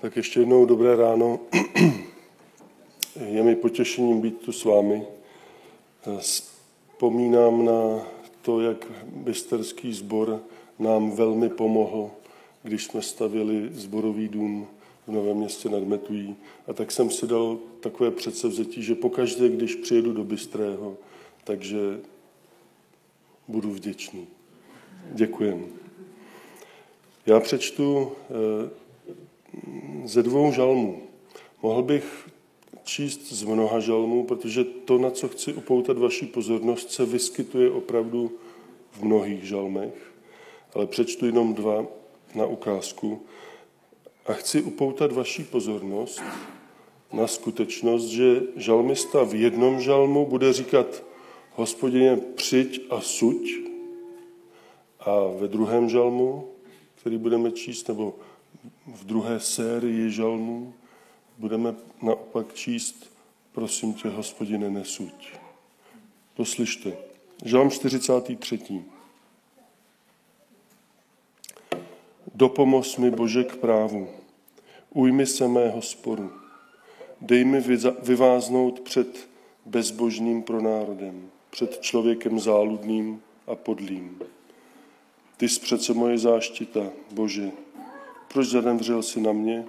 Tak ještě jednou dobré ráno. Je mi potěšením být tu s vámi. Vzpomínám na to, jak Bysterský sbor nám velmi pomohl, když jsme stavili sborový dům v Novém Městě nad Metují. A tak jsem si dal takové předsevzetí, že pokaždé, když přijedu do Bystrého, takže budu vděčný. Děkujem. Já přečtu ze 2 žalmů. Mohl bych číst z mnoha žalmů, protože to, na co chci upoutat vaši pozornost, se vyskytuje opravdu v mnohých žalmech, ale přečtu jenom 2 na ukázku. A chci upoutat vaši pozornost na skutečnost, že žalmista v jednom žalmu bude říkat: Hospodine, přijď a suď. A ve druhém žalmu, který budeme číst, nebo v druhé sérii žalmů, budeme naopak číst: Prosím tě, Hospodine, nesuď. To slyšte. Žalm 43. Dopomoz mi, Bože, k právu. Ujmi se mého sporu. Dej mi vyváznout před bezbožným pronárodem, před člověkem záludným a podlým. Ty jsi přece moje záštita, Bože. Proč zademřel jsi na mě?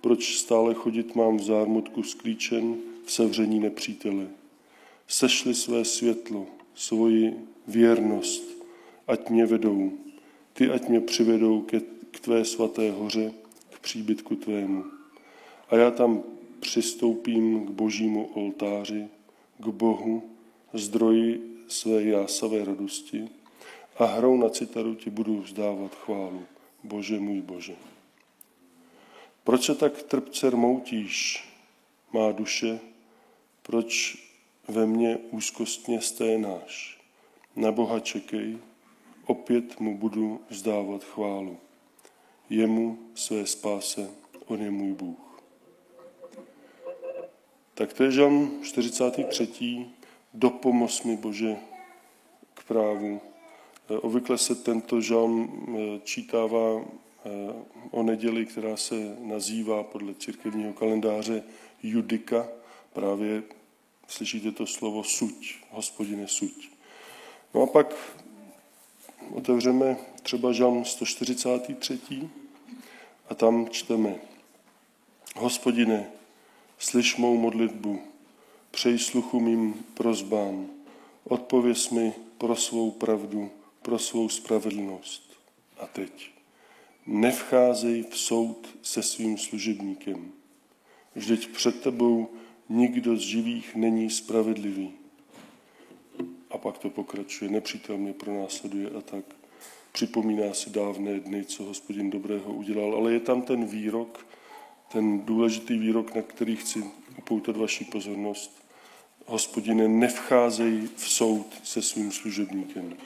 Proč stále chodit mám v zármutku sklíčen, v sevření nepřítele? Sešli své světlo, svoji věrnost, ať mě vedou. Ty ať mě přivedou k tvé svaté hoře, k příbytku tvému. A já tam přistoupím k božímu oltáři, k Bohu, zdroji své jásavé radosti, a hrou na citaru ti budu vzdávat chválu. Bože můj Bože. Proč se tak trpce rmoutíš, má duše? Proč ve mně úzkostně sténáš? Na Boha čekej, opět mu budu vzdávat chválu. Jemu své spáse, on je můj Bůh. Tak to je Žalm 43. Dopomoz mi, Bože, k právu. Obvykle se tento žalm čítává o neděli, která se nazývá podle církevního kalendáře Judika. Právě slyšíte to slovo suď, Hospodine, suď. No a pak otevřeme třeba žalm 143. a tam čteme: Hospodine, slyš mou modlitbu, přej sluchu mým prosbám, odpověz mi pro svou pravdu, pro svou spravedlnost. A teď: nevcházej v soud se svým služebníkem. Vždyť před tebou nikdo z živých není spravedlivý. A pak to pokračuje: nepřítel mě pronásleduje a tak. Připomíná si dávné dny, co Hospodin dobrého udělal. Ale je tam ten výrok, ten důležitý výrok, na který chci upoutat vaši pozornost. Hospodine, nevcházej v soud se svým služebníkem.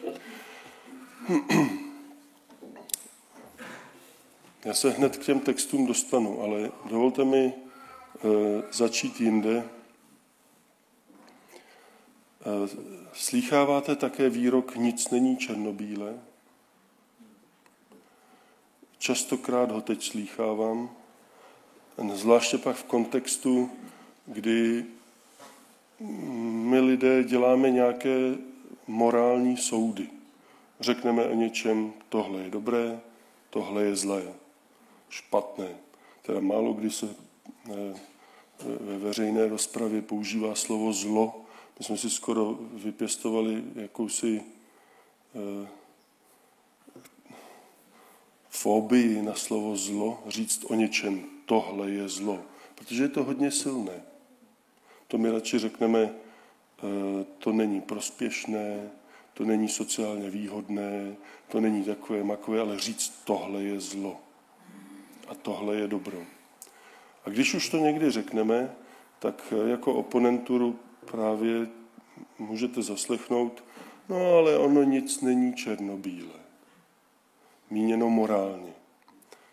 Já se hned k těm textům dostanu, ale dovolte mi začít jinde. Slýcháváte také výrok: nic není černobílé? Častokrát ho teď slýchávám, zvláště pak v kontextu, kdy my lidé děláme nějaké morální soudy. Řekneme o něčem: tohle je dobré, tohle je zlé, špatné. Teda málo kdy se ve veřejné rozpravě používá slovo zlo. My jsme si skoro vypěstovali jakousi fobii na slovo zlo, říct o něčem: tohle je zlo, protože je to hodně silné. To my radši řekneme: to není prospěšné, to není sociálně výhodné, to není takové makové, ale říct: tohle je zlo a tohle je dobro. A když už to někdy řekneme, tak jako oponenturu právě můžete zaslechnout: no ale ono nic není černobílé. Míněno morálně.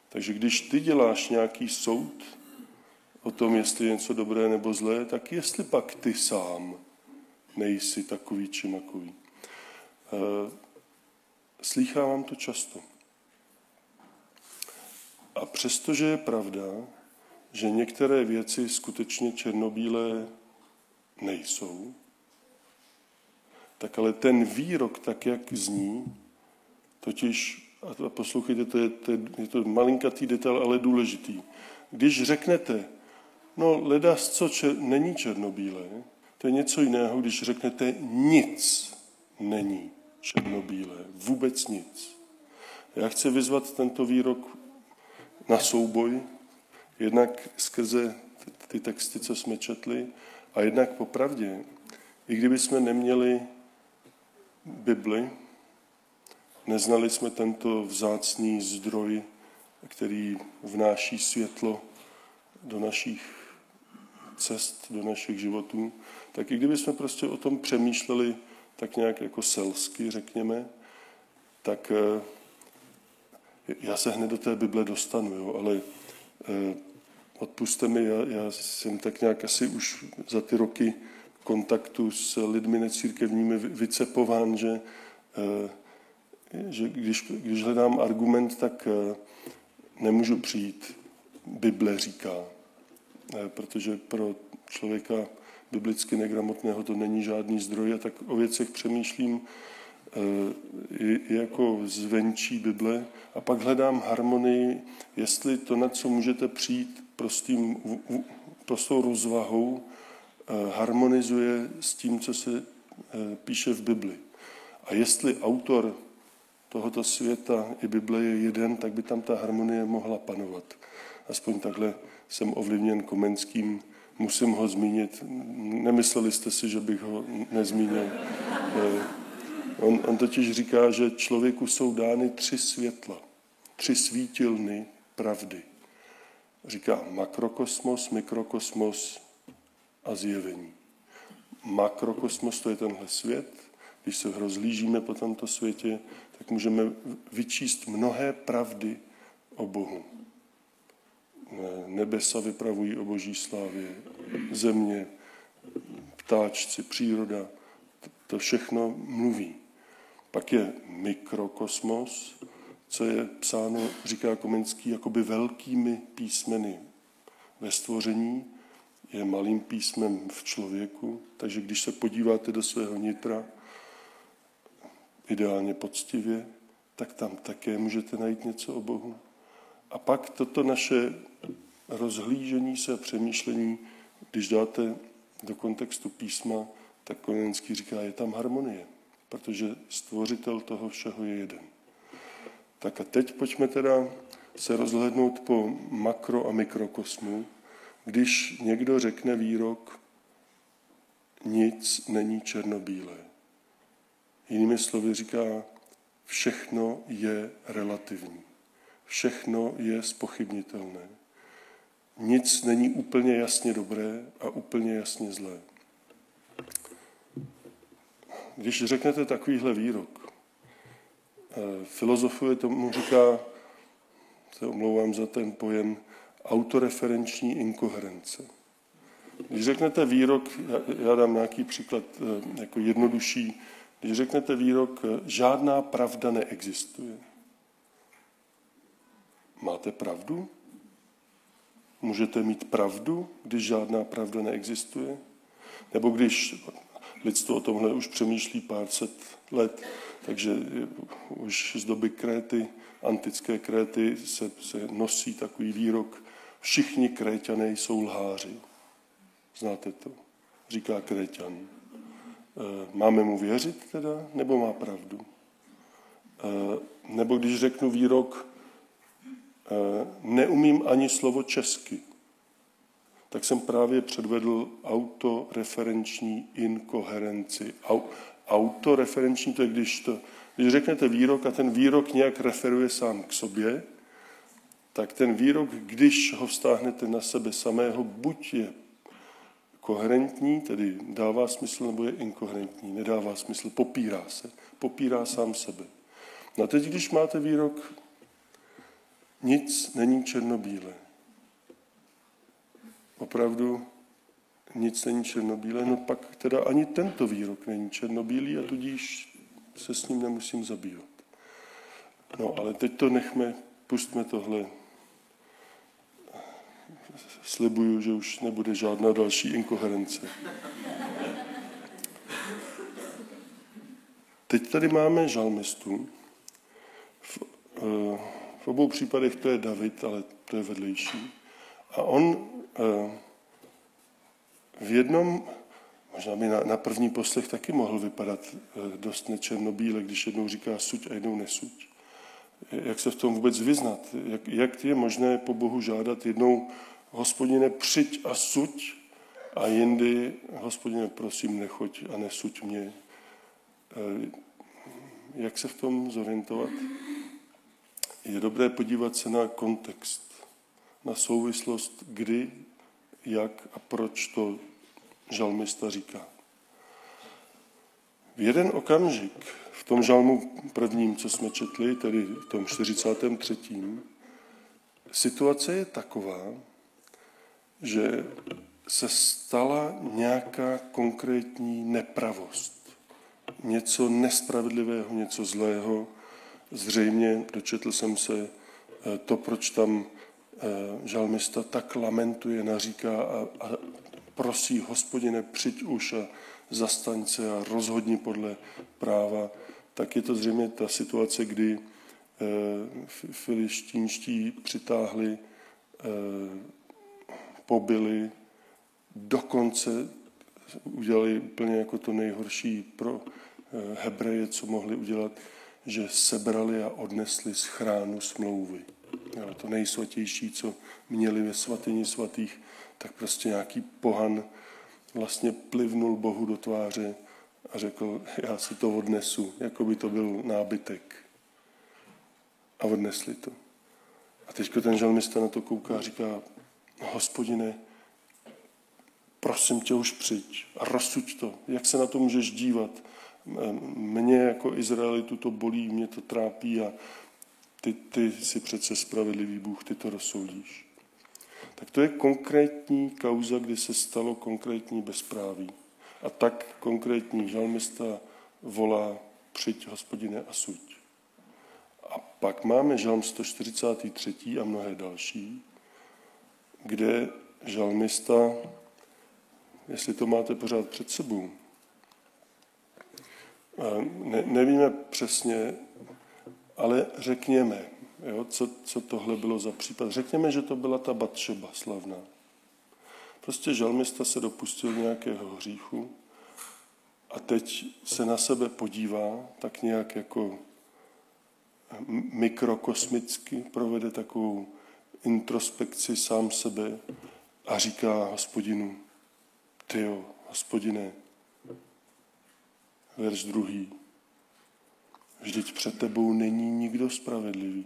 Takže když ty děláš nějaký soud o tom, jestli je něco dobré nebo zlé, tak jestli pak ty sám nejsi takový či makový. Slýchávám to často. A přestože je pravda, že některé věci skutečně černobílé nejsou, tak ale ten výrok, tak jak zní, totiž, a poslouchejte, to je malinkatý detail, ale důležitý. Když řeknete, no ledas, co není černobílé, to je něco jiného, když řeknete nic není černobílé, vůbec nic. Já chci vyzvat tento výrok na souboj, jednak skrze ty texty, co jsme četli, a jednak popravdě, i kdyby jsme neměli Bibli, neznali jsme tento vzácný zdroj, který vnáší světlo do našich cest, do našich životů, tak i kdyby jsme prostě o tom přemýšleli tak nějak jako selsky, řekněme, tak já se hned do té Bible dostanu, jo, ale odpusťte mi, já jsem tak nějak asi už za ty roky kontaktu s lidmi necírkevními vycepován, že když hledám argument, tak nemůžu přijít. Bible říká, protože pro člověka biblicky negramotného to není žádný zdroj, a tak o věcech přemýšlím jako zvenčí Bible a pak hledám harmonii, jestli to, na co můžete přijít prostou rozvahou, harmonizuje s tím, co se píše v Bibli. A jestli autor tohoto světa i Bible je jeden, tak by tam ta harmonie mohla panovat. Aspoň takhle jsem ovlivněn Komenským, musím ho zmínit. Nemysleli jste si, že bych ho nezmínil. On totiž říká, že člověku jsou dány 3 světla, 3 svítilny pravdy. Říká makrokosmos, mikrokosmos a zjevení. Makrokosmos, to je tenhle svět. Když se rozlížíme po tomto světě, tak můžeme vyčíst mnohé pravdy o Bohu. Nebesa vypravují o boží slávě, země, ptáčci, příroda, to všechno mluví. Pak je mikrokosmos, co je psáno, říká Komenský, jakoby velkými písmeny ve stvoření, je malým písmem v člověku, takže když se podíváte do svého nitra, ideálně poctivě, tak tam také můžete najít něco o Bohu. A pak toto naše rozhlížení se a přemýšlení, když dáte do kontextu písma, tak Komenský říká, je tam harmonie, protože stvořitel toho všeho je jeden. Tak a teď pojďme teda se rozhlédnout po makro a mikrokosmu. Když někdo řekne výrok, nic není černobílé. Jinými slovy říká, všechno je relativní. Všechno je zpochybnitelné. Nic není úplně jasně dobré a úplně jasně zlé. Když řeknete takovýhle výrok, filozofie tomu říká, se omlouvám za ten pojem, autoreferenční inkoherence. Když řeknete výrok, já dám nějaký příklad jako jednodušší, když řeknete výrok, žádná pravda neexistuje. Máte pravdu? Můžete mít pravdu, když žádná pravda neexistuje? Nebo když lidstvo o tomhle už přemýšlí pár set let, takže už z doby Kréty, antické Kréty, se nosí takový výrok, všichni Kréťané jsou lháři. Znáte to? Říká Kréťan. Máme mu věřit teda, nebo má pravdu? Nebo když řeknu výrok, neumím ani slovo česky, tak jsem právě předvedl autoreferenční inkoherenci. Autoreferenční to je, když řeknete výrok a ten výrok nějak referuje sám k sobě, tak ten výrok, když ho vztáhnete na sebe samého, buď je koherentní, tedy dává smysl, nebo je inkoherentní, nedává smysl, popírá se, popírá sám sebe. No a teď, když máte výrok, nic není černobílé. Opravdu nic není černobílé, no pak teda ani tento výrok není černobílý a tudíž se s ním nemusím zabývat. No ale teď to nechme, pustme tohle slibuju, že už nebude žádná další inkoherence. Teď tady máme žalmistu. V obou případech to je David, ale to je vedlejší. A on v jednom, možná by na první poslech taky mohl vypadat dost nečernobíle, když jednou říká suď a jednou nesuď. Jak se v tom vůbec vyznat? Jak je možné po Bohu žádat jednou Hospodine, přijď a suď, a jindy Hospodine, prosím, nechoď a nesuď mě. Jak se v tom zorientovat? Je dobré podívat se na kontext, na souvislost, kdy, jak a proč to žalmista říká. V jeden okamžik v tom žalmu prvním, co jsme četli, tedy v tom 43. situace je taková, že se stala nějaká konkrétní nepravost. Něco nespravedlivého, něco zlého. Zřejmě, dočetl jsem se, to, proč tam žalmista tak lamentuje, naříká a prosí Hospodine, přijď už a zastaň se a rozhodni podle práva, tak je to zřejmě ta situace, kdy filištínští přitáhli, pobili, dokonce udělali úplně jako to nejhorší pro Hebreje, co mohli udělat, že sebrali a odnesli z chránu smlouvy. To nejsvatější, co měli ve svatyni svatých, tak prostě nějaký pohan vlastně plivnul Bohu do tváře a řekl, já si to odnesu, jako by to byl nábytek. A odnesli to. A teďko ten žalmista na to kouká a říká, Hospodine, prosím tě už přijď a rozsuď to. Jak se na to můžeš dívat? Mě jako Izraelitu to bolí, mě to trápí a ty jsi přece spravedlivý Bůh, ty to rozsoudíš. Tak to je konkrétní kauza, kdy se stalo konkrétní bezpráví. A tak konkrétní žalmista volá, přijď Hospodine a suď. A pak máme žalm 143 a mnohé další, kde žalmista, jestli to máte pořád před sebou, nevíme přesně, ale řekněme, jo, co tohle bylo za případ. Řekněme, že to byla ta Batšeba slavná. Prostě žalmista se dopustil nějakého hříchu a teď se na sebe podívá, tak nějak jako mikrokosmicky provede takovou introspekci sám sebe a říká Hospodinu, tyjo, Hospodine, verš 2. Vždyť před tebou není nikdo spravedlivý.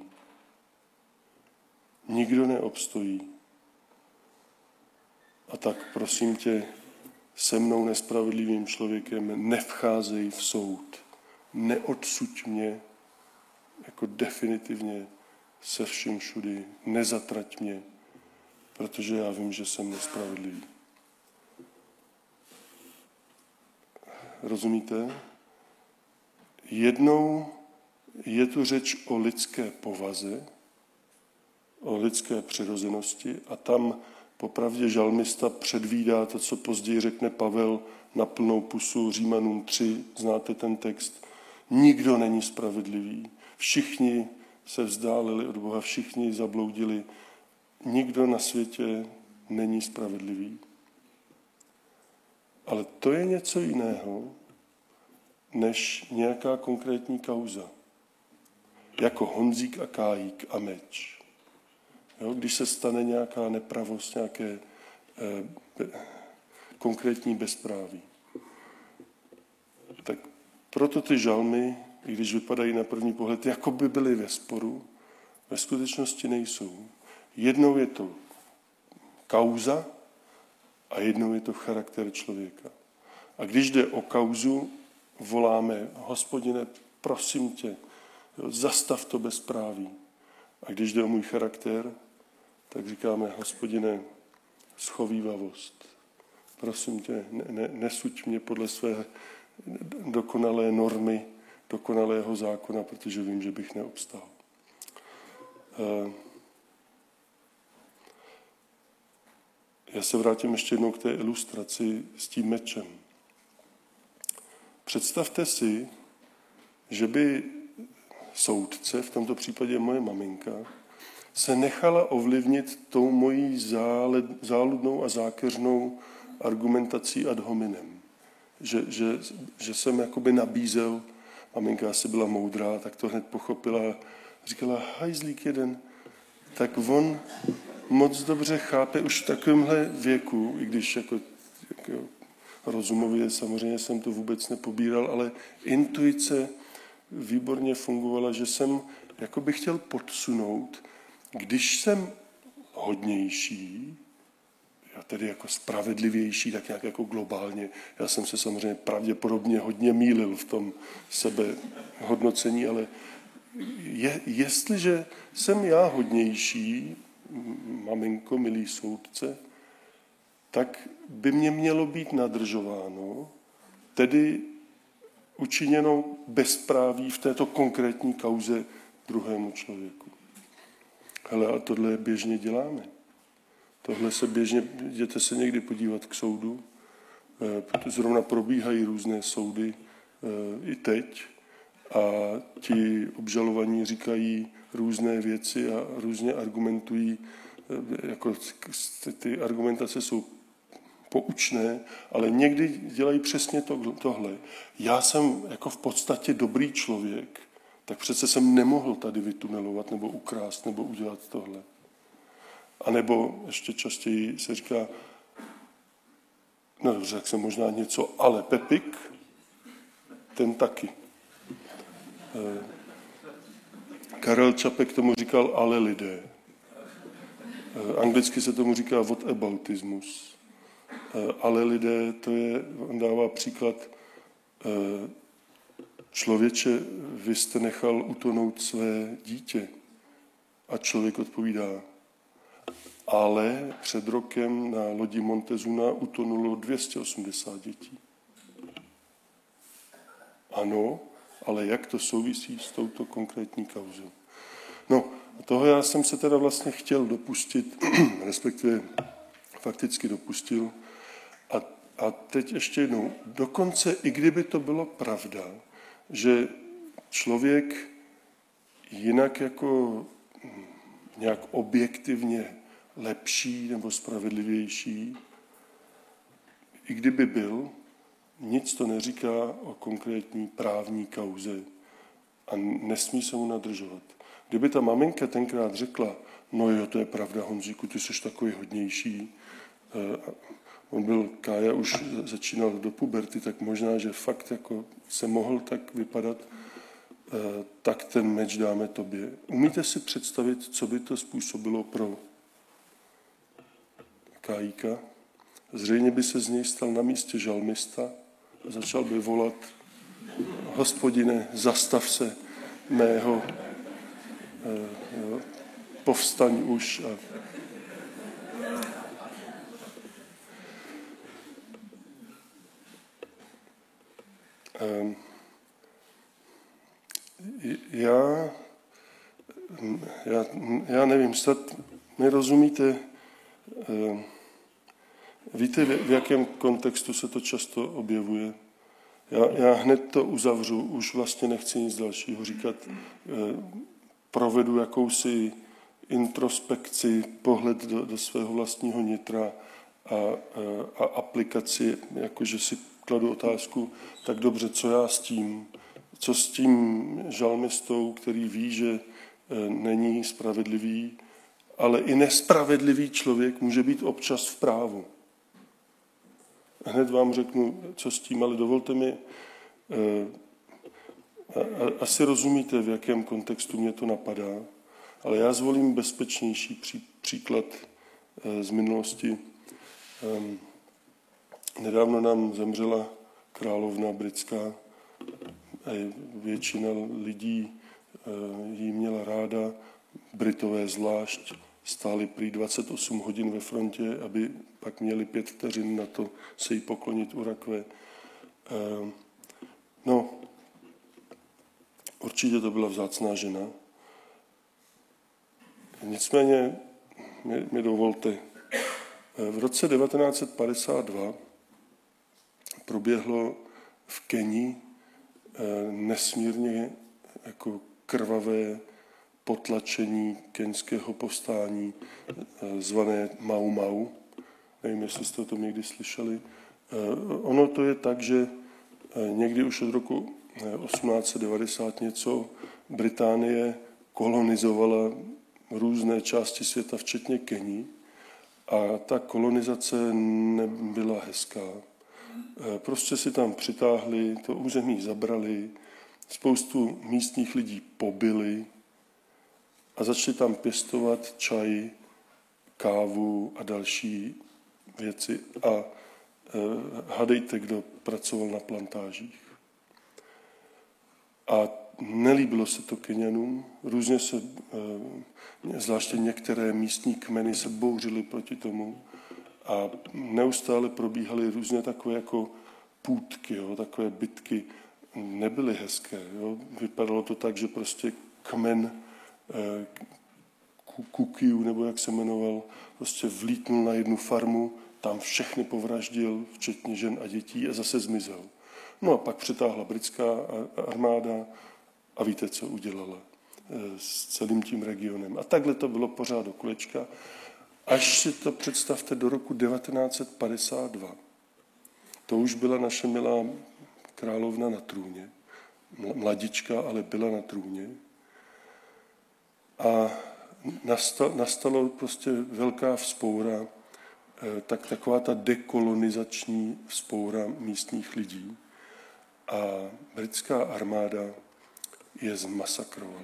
Nikdo neobstojí. A tak prosím tě, se mnou nespravedlivým člověkem nevcházej v soud. Neodsuď mě jako definitivně se vším všudy. Nezatrať mě, protože já vím, že jsem nespravedlivý. Rozumíte? Jednou je tu řeč o lidské povaze, o lidské přirozenosti a tam popravdě žalmista předvídá to, co později řekne Pavel na plnou pusu Římanům 3, znáte ten text, nikdo není spravedlivý, všichni se vzdálili od Boha, všichni zabloudili, nikdo na světě není spravedlivý. Ale to je něco jiného, než nějaká konkrétní kauza. Jako Honzík a Kájík a meč. Jo, když se stane nějaká nepravost, nějaké konkrétní bezpráví. Tak proto ty žalmy, i když vypadají na první pohled, jako by byly ve sporu, ve skutečnosti nejsou. Jednou je to kauza a jednou je to charakter člověka. A když jde o kauzu, voláme, Hospodine, prosím tě, zastav to bezpráví. A když jde o můj charakter, tak říkáme, Hospodine, schovívavost. Prosím tě, nesuď mě podle své dokonalé normy, dokonalého zákona, protože vím, že bych neobstál. Já se vrátím ještě jednou k té ilustraci s tím mečem. Představte si, že by soudce, v tomto případě moje maminka, se nechala ovlivnit tou mojí záludnou a zákeřnou argumentací ad hominem. Že jsem jakoby nabízel, maminka asi byla moudrá, tak to hned pochopila a říkala, hajzlík jeden, tak on moc dobře chápe už v takovémhle věku, i když jako rozumově samozřejmě jsem to vůbec nepobíral, ale intuice výborně fungovala, že jsem jakoby chtěl podsunout, když jsem hodnější, já tedy jako spravedlivější, tak nějak jako globálně, já jsem se samozřejmě pravděpodobně hodně mýlil v tom sebehodnocení, ale jestliže jsem já hodnější, maminko, milý soudce, tak by mě mělo být nadržováno, tedy učiněno bezpráví v této konkrétní kauze druhému člověku. Hele, a tohle běžně děláme. Tohle se běžně, jděte se někdy podívat k soudu, zrovna probíhají různé soudy i teď a ti obžalovaní říkají různé věci a různě argumentují, jako ty argumentace jsou poučné, ale někdy dělají přesně tohle. Já jsem jako v podstatě dobrý člověk, tak přece jsem nemohl tady vytunelovat nebo ukrást nebo udělat tohle. A nebo ještě častěji se říká, no dobře, tak jsem možná něco, ale Pepik, ten taky. Karel Čapek tomu říkal ale lidé. Anglicky se tomu říká whataboutismus. Ale lidé, to je, on dává příklad, člověče, vy jste nechal utonout své dítě. A člověk odpovídá, ale před rokem na lodi Montezuna utonulo 280 dětí. Ano, ale jak to souvisí s touto konkrétní kauzou? No, toho já jsem se teda vlastně chtěl dopustit, respektive fakticky dopustil. A teď ještě jednou, dokonce i kdyby to bylo pravda, že člověk jinak jako nějak objektivně lepší nebo spravedlivější, i kdyby byl, nic to neříká o konkrétní právní kauze a nesmí se mu nadržovat. Kdyby ta maminka tenkrát řekla, no jo, to je pravda, Honzíku, ty jsi takový hodnější, on byl, Kája už začínal do puberty, tak možná, že fakt jako se mohl tak vypadat, tak ten meč dáme tobě. Umíte si představit, co by to způsobilo pro Kájka? Zřejmě by se z něj stal na místě žalmista a začal by volat, Hospodine, zastav se mého, povstaň už. Já nevím, snad nerozumíte, víte, v jakém kontextu se to často objevuje? Já hned to uzavřu, už vlastně nechci nic dalšího říkat. Provedu jakousi introspekci, pohled do svého vlastního nitra a aplikaci, jakože si kladu otázku, tak dobře, co já s tím? Co s tím žalmistou, který ví, že není spravedlivý, ale i nespravedlivý člověk může být občas v právu. Hned vám řeknu, co s tím, ale dovolte mi, asi rozumíte, v jakém kontextu mě to napadá, ale já zvolím bezpečnější příklad z minulosti. Nedávno nám zemřela královna britská, většina lidí ji měla ráda, Britové zvlášť, stáli prý 28 hodin ve frontě, aby pak měli 5 vteřin na to se jí poklonit u rakve. No, určitě to byla vzácná žena. Nicméně mi dovolte V roce 1952 proběhlo v Keni nesmírně jako krvavé potlačení keňského povstání, zvané Mau Mau. Nevím, jestli jste o tom někdy slyšeli. Ono to je tak, že někdy už od roku 1890 něco Británie kolonizovala různé části světa, včetně Keni. A ta kolonizace nebyla hezká. Prostě si tam přitáhli, to území zabrali, spoustu místních lidí pobili a začali tam pěstovat čaj, kávu a další věci. A hadejte, kdo pracoval na plantážích. A nelíbilo se to Keňanům. Různě se, zvláště některé místní kmeny se bouřily proti tomu a neustále probíhaly různě takové jako půtky, jo, takové bitky. Nebyly hezké. Jo. Vypadalo to tak, že prostě kmen Kukiů, nebo jak se jmenoval, prostě vlítnul na jednu farmu, tam všechny povraždil, včetně žen a dětí, a zase zmizel. No a pak přitáhla britská armáda a víte, co udělala s celým tím regionem. A takhle to bylo pořád do kolečka. Až si to představte do roku 1952. To už byla naše milá královna na trůně. Mladička, ale byla na trůně. A nastalo prostě velká vzpoura, taková ta dekolonizační vzpoura místních lidí. A britská armáda je zmasakrovala.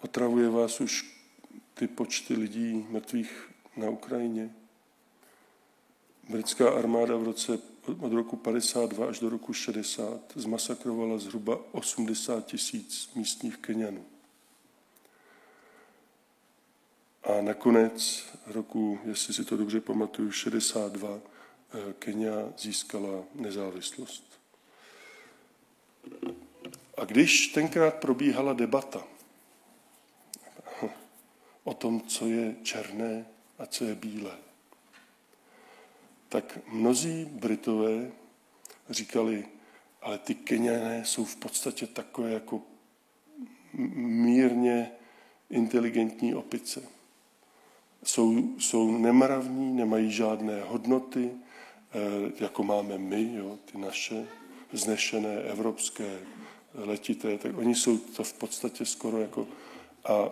Otravuje vás už ty počty lidí mrtvých na Ukrajině. Britská armáda od roku 52 až do roku 60 zmasakrovala zhruba 80 000 místních Keňanů. A nakonec roku, jestli si to dobře pamatuju, 62, Keňa získala nezávislost. A když tenkrát probíhala debata o tom, co je černé a co je bílé, tak mnozí Britové říkali, ale ty Keňané jsou v podstatě takové jako mírně inteligentní opice. Jsou nemravní, nemají žádné hodnoty, jako máme my, jo, ty naše vznešené evropské letité, tak oni jsou to v podstatě skoro jako... A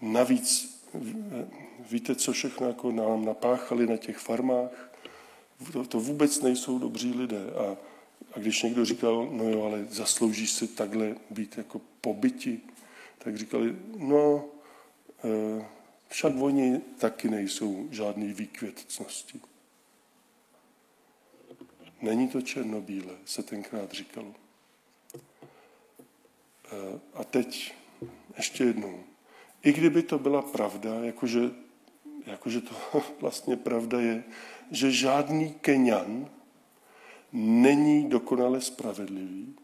navíc, víte, co všechno jako nám napáchali na těch farmách? To vůbec nejsou dobří lidé. A když někdo říkal, no jo, ale zaslouží si takhle být jako pobyti, tak říkali, no... Však oni taky nejsou žádný výkvět cnosti. Není to černobílé, se tenkrát říkalo. A teď ještě jednou. I kdyby to byla pravda, jakože to vlastně pravda je, že žádný Keňan není dokonale spravedlivý.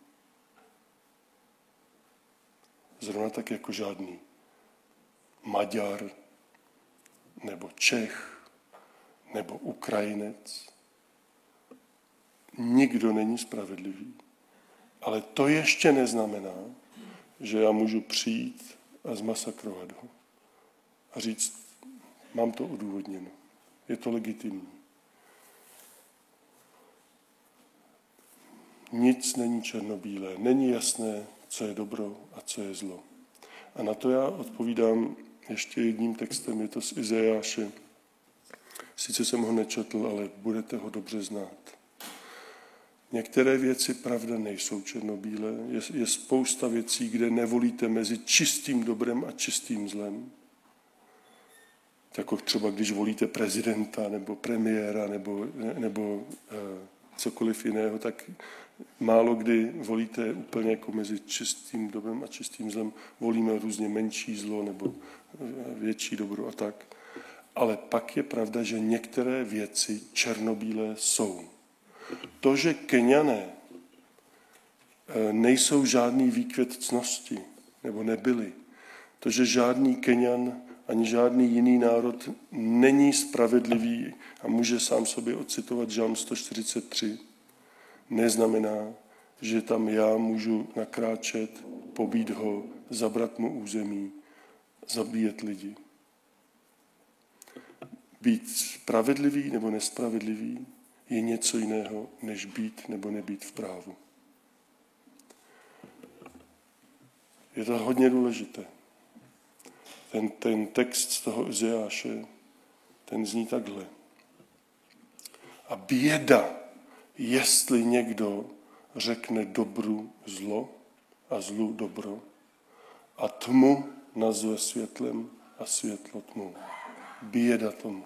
Zrovna tak jako žádný Maďar, nebo Čech, nebo Ukrajinec. Nikdo není spravedlivý. Ale to ještě neznamená, že já můžu přijít a zmasakrovat ho. A říct, mám to odůvodněno. Je to legitimní. Nic není černobílé. Není jasné, co je dobro a co je zlo. A na to já odpovídám ještě jedním textem, je to z Izajáše. Sice jsem ho nečetl, ale budete ho dobře znát. Některé věci, pravda, nejsou černobílé. Je spousta věcí, kde nevolíte mezi čistým dobrem a čistým zlem. Jako třeba, když volíte prezidenta, nebo premiéra, nebo cokoliv jiného, tak málo kdy volíte úplně jako mezi čistým dobrem a čistým zlem. Volíme různě menší zlo nebo větší dobro a tak. Ale pak je pravda, že některé věci černobílé jsou. To, že Keňané nejsou žádný výkvět ctnosti, nebo nebyli, to, že žádný Keňan ani žádný jiný národ není spravedlivý a může sám sobě ocitovat Žalm 143. Neznamená, že tam já můžu nakráčet, pobít ho, zabrat mu území, zabíjet lidi. Být spravedlivý nebo nespravedlivý je něco jiného, než být nebo nebýt v právu. Je to hodně důležité. Ten text z toho Izajáše, ten zní takhle. A běda, jestli někdo řekne dobru zlo a zlu dobro a tmu nazve světlem a světlo tmu. Běda tomu.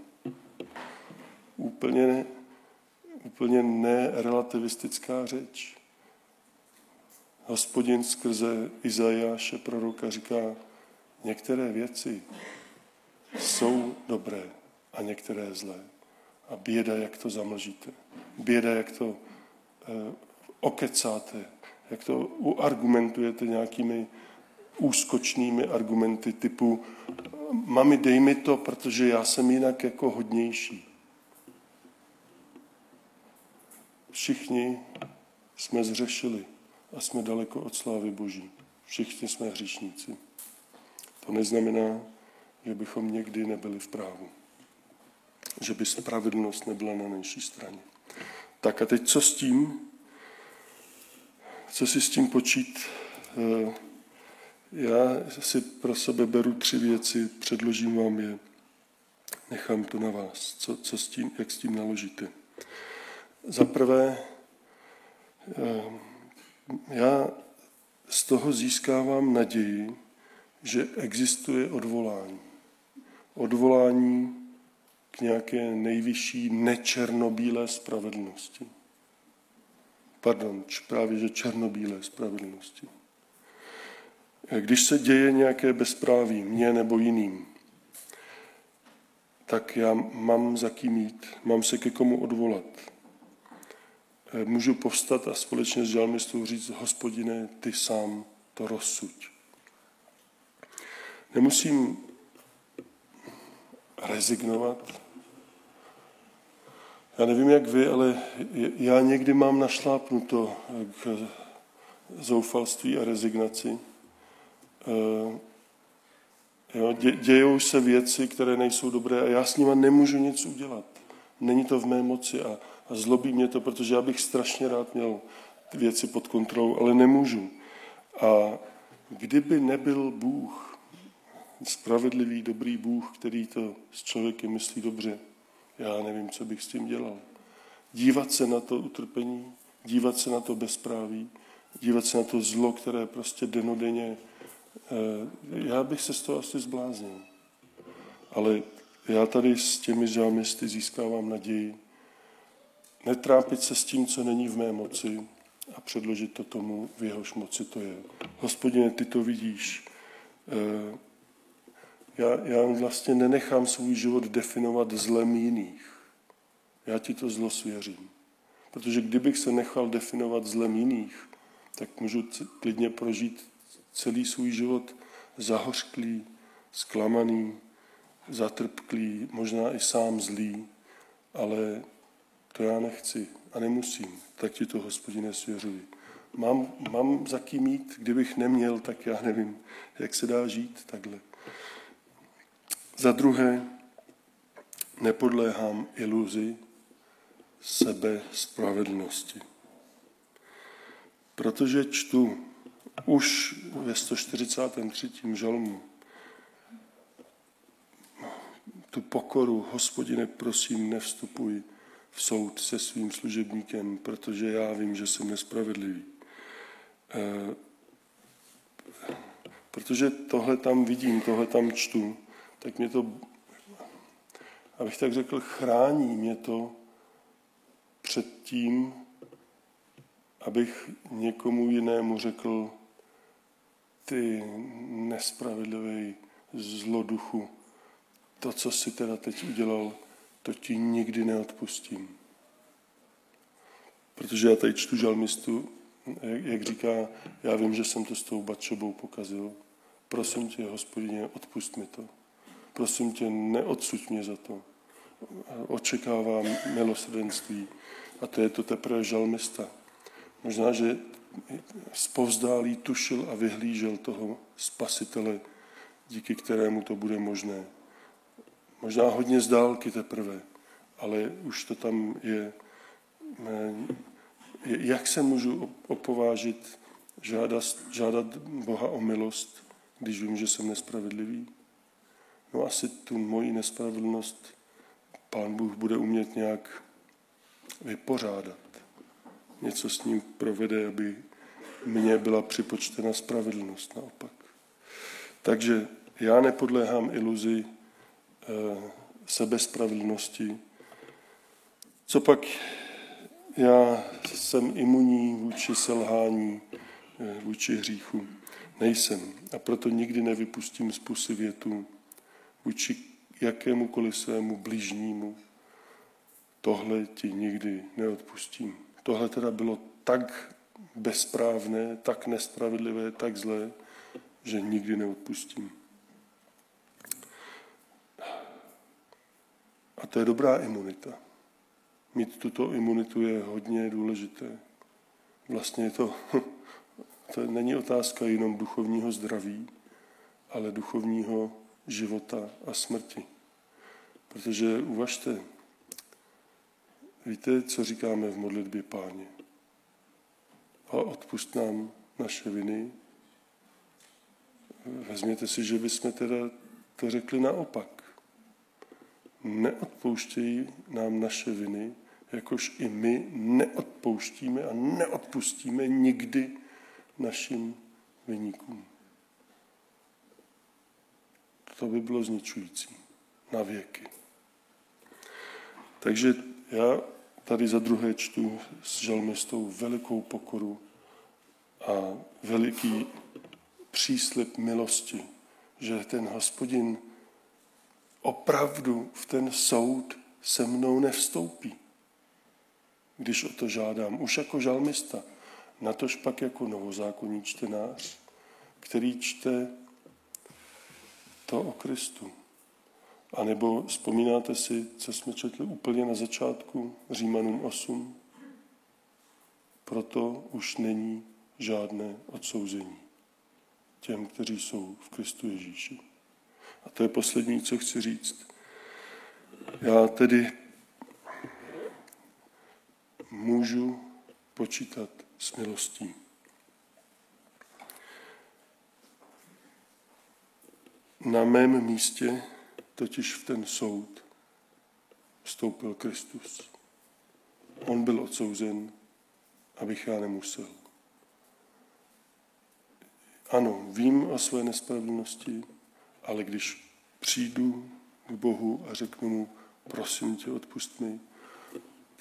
Úplně nerelativistická řeč. Hospodin skrze Izajáše proroka říká, některé věci jsou dobré a některé zlé. A běda, jak to zamlžíte. Běda, jak to okecáte, jak to uargumentujete nějakými úskočnými argumenty typu mami, dej mi to, protože já jsem jinak jako hodnější. Všichni jsme zřešili a jsme daleko od slávy Boží. Všichni jsme hříšníci. To neznamená, že bychom někdy nebyli v právu. Že by spravedlnost nebyla na naší straně. Tak a teď co s tím? Co si s tím počít? Já si pro sebe beru 3 věci, předložím vám je, nechám to na vás, co s tím, jak s tím naložíte. Za prvé, já z toho získávám naději, že existuje odvolání. Odvolání k nějaké nejvyšší nečernobílé spravedlnosti. Pardon, právě že černobílé spravedlnosti. Když se děje nějaké bezpráví, mně nebo jiným, tak já mám za kým jít, mám se ke komu odvolat. Můžu povstat a společně s žalmistou říct, Hospodine, ty sám to rozsuď. Nemusím rezignovat. Já nevím, jak vy, ale já někdy mám našlápnuto k zoufalství a rezignaci. Dějou se věci, které nejsou dobré a já s nima nemůžu nic udělat. Není to v mé moci a zlobí mě to, protože já bych strašně rád měl ty věci pod kontrolou, ale nemůžu. A kdyby nebyl Bůh, spravedlivý, dobrý Bůh, který to s člověkem myslí dobře, já nevím, co bych s tím dělal. Dívat se na to utrpení, dívat se na to bezpráví, dívat se na to zlo, které prostě denodenně, já bych se z toho asi zbláznil. Ale já tady s těmi žalmisty získávám naději netrápit se s tím, co není v mé moci a předložit to tomu, v jehož moci to je. Hospodine, ty to vidíš. Já vlastně nenechám svůj život definovat zlem jiných. Já ti to zlo svěřím. Protože kdybych se nechal definovat zlem jiných, tak můžu klidně prožít celý svůj život zahořklý, zklamaný, zatrpklý, možná i sám zlý, ale to já nechci a nemusím. Tak ti to, Hospodine, svěřuji. Mám za kým jít, kdybych neměl, tak já nevím, jak se dá žít takhle. Za druhé, nepodléhám iluzi sebe spravedlnosti. Protože čtu už ve 143. žalmu tu pokoru, Hospodine, prosím, nevstupuj v soud se svým služebníkem, protože já vím, že jsem nespravedlivý. Protože tohle tam vidím, tohle tam čtu, tak mě to, abych tak řekl, chrání mě to před tím, abych někomu jinému řekl, ty nespravedlivý zloduchu, to, co jsi teda teď udělal, to ti nikdy neodpustím. Protože já tady čtu žalmistu, jak říká, já vím, že jsem to s tou Batšebou pokazil. Prosím tě, Hospodine, odpust mi to. prosím tě, neodsuď mě za to. Očekávám milosrdenství. A to je to teprve žalmista. Možná, že zpovzdálí tušil a vyhlížel toho spasitele, díky kterému to bude možné. Možná hodně z dálky teprve, ale už to tam je. Jak se můžu opovážit žádat Boha o milost, když vím, že jsem nespravedlivý? No asi tu moji nespravedlnost Pán Bůh bude umět nějak vypořádat. Něco s ním provede, aby mně byla připočtena spravedlnost naopak. Takže já nepodléhám iluzi sebespravedlnosti. Copak já jsem imunní vůči selhání, vůči hříchu? Nejsem. A proto nikdy nevypustím z pusy větu vůči jakémukoliv svému blížnímu. Tohle ti nikdy neodpustím. Tohle teda bylo tak bezprávné, tak nespravedlivé, tak zlé, že nikdy neodpustím. A to je dobrá imunita. Mít tuto imunitu je hodně důležité. Vlastně to není otázka jenom duchovního zdraví, ale duchovního života a smrti. Protože uvažte, víte, co říkáme v modlitbě Páně? A odpusť nám naše viny. Vezměte si, že bychom teda to řekli naopak. Neodpouštěj nám naše viny, jakož i my neodpouštíme a neodpustíme nikdy našim viníkům. To by bylo zničující na věky. Takže já tady za druhé čtu s žalmistou velikou pokoru a veliký příslib milosti, že ten Hospodin opravdu v ten soud se mnou nevstoupí, když o to žádám. Už jako žalmista, natož pak jako novozákonní čtenář, který čte to o Kristu. A nebo vzpomínáte si, co jsme četli úplně na začátku, Římanům 8? Proto už není žádné odsouzení těm, kteří jsou v Kristu Ježíši. A to je poslední, co chci říct. Já tedy můžu počítat s milostí. Na mém místě totiž v ten soud vstoupil Kristus. On byl odsouzen, abych já nemusel. Ano, vím o své nespravedlnosti, ale když přijdu k Bohu a řeknu mu, prosím tě, odpust mi,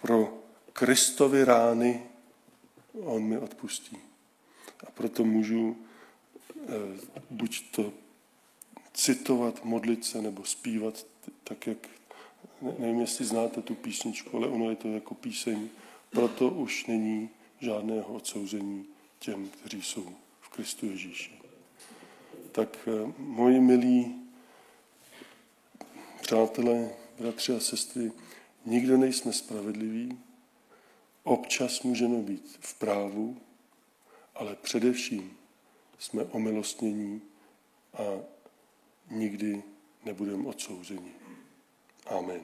pro Kristovy rány on mi odpustí. A proto můžu buď to citovat, modlit se nebo zpívat, tak jak, nevím, jestli znáte tu písničku, ale ono je to jako píseň. Proto už není žádného odsouzení těm, kteří jsou v Kristu Ježíši. Tak moji milí přátelé, bratři a sestry, nikdo nejsme spravedliví, občas můžeme být v právu, ale především jsme omilostnění a nikdy nebudeme odsouzeni. Amen.